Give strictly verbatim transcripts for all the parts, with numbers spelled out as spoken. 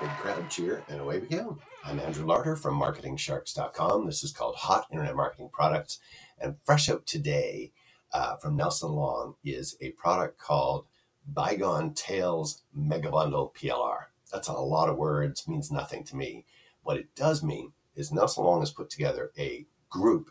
Big crowd cheer, and away we go. I'm Andrew Larter from marketing sharks dot com. This is called Hot Internet Marketing Products. And fresh out today uh, from Nelson Long is a product called Bygone Tales Mega Bundle P L R. That's a lot of words, means nothing to me. What it does mean is Nelson Long has put together a group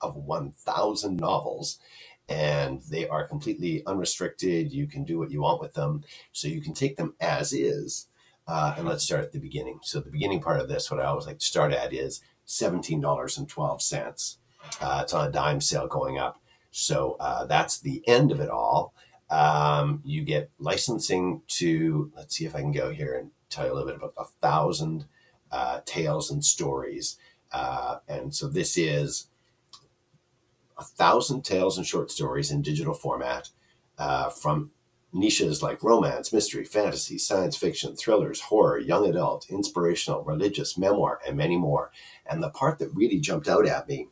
of one thousand novels, and they are completely unrestricted. You can do what you want with them. So you can take them as is. Uh, and let's start at the beginning. So the beginning part of this, what I always like to start at, is seventeen dollars and twelve cents. Uh, it's on a dime sale going up. So uh, that's the end of it all. Um, you get licensing to, let's see if I can go here and tell you a little bit about a thousand uh, tales and stories. Uh, and so this is a thousand tales and short stories in digital format uh, from niches like romance, mystery, fantasy, science fiction, thrillers, horror, young adult, inspirational, religious, memoir, and many more. And the part that really jumped out at me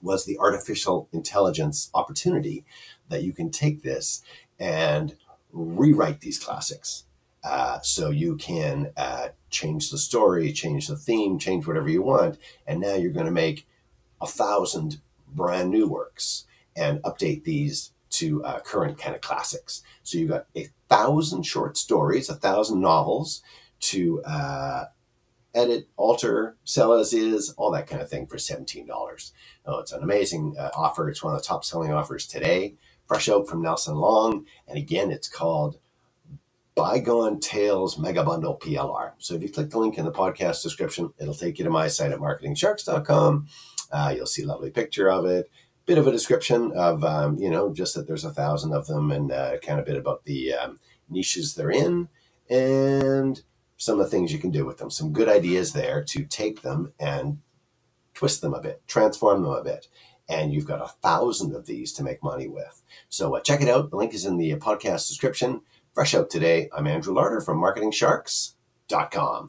was the artificial intelligence opportunity that you can take this and rewrite these classics. Uh, so you can uh, change the story, change the theme, change whatever you want. And now you're going to make a thousand brand new works and update these to uh, current kind of classics. So you've got a thousand short stories, a thousand novels to uh, edit, alter, sell as is, all that kind of thing for seventeen dollars. Oh, it's an amazing uh, offer. It's one of the top selling offers today, fresh out from Nelson Long. And again, it's called Bygone Tales Mega Bundle P L R. So if you click the link in the podcast description, it'll take you to my site at marketing sharks dot com. Uh, you'll see a lovely picture of it. Bit of a description of, um, you know, just that there's a thousand of them, and uh, kind of a bit about the um, niches they're in and some of the things you can do with them. Some good ideas there to take them and twist them a bit, transform them a bit. And you've got a thousand of these to make money with. So uh, check it out. The link is in the podcast description. Fresh out today. I'm Andrew Larter from marketing sharks dot com.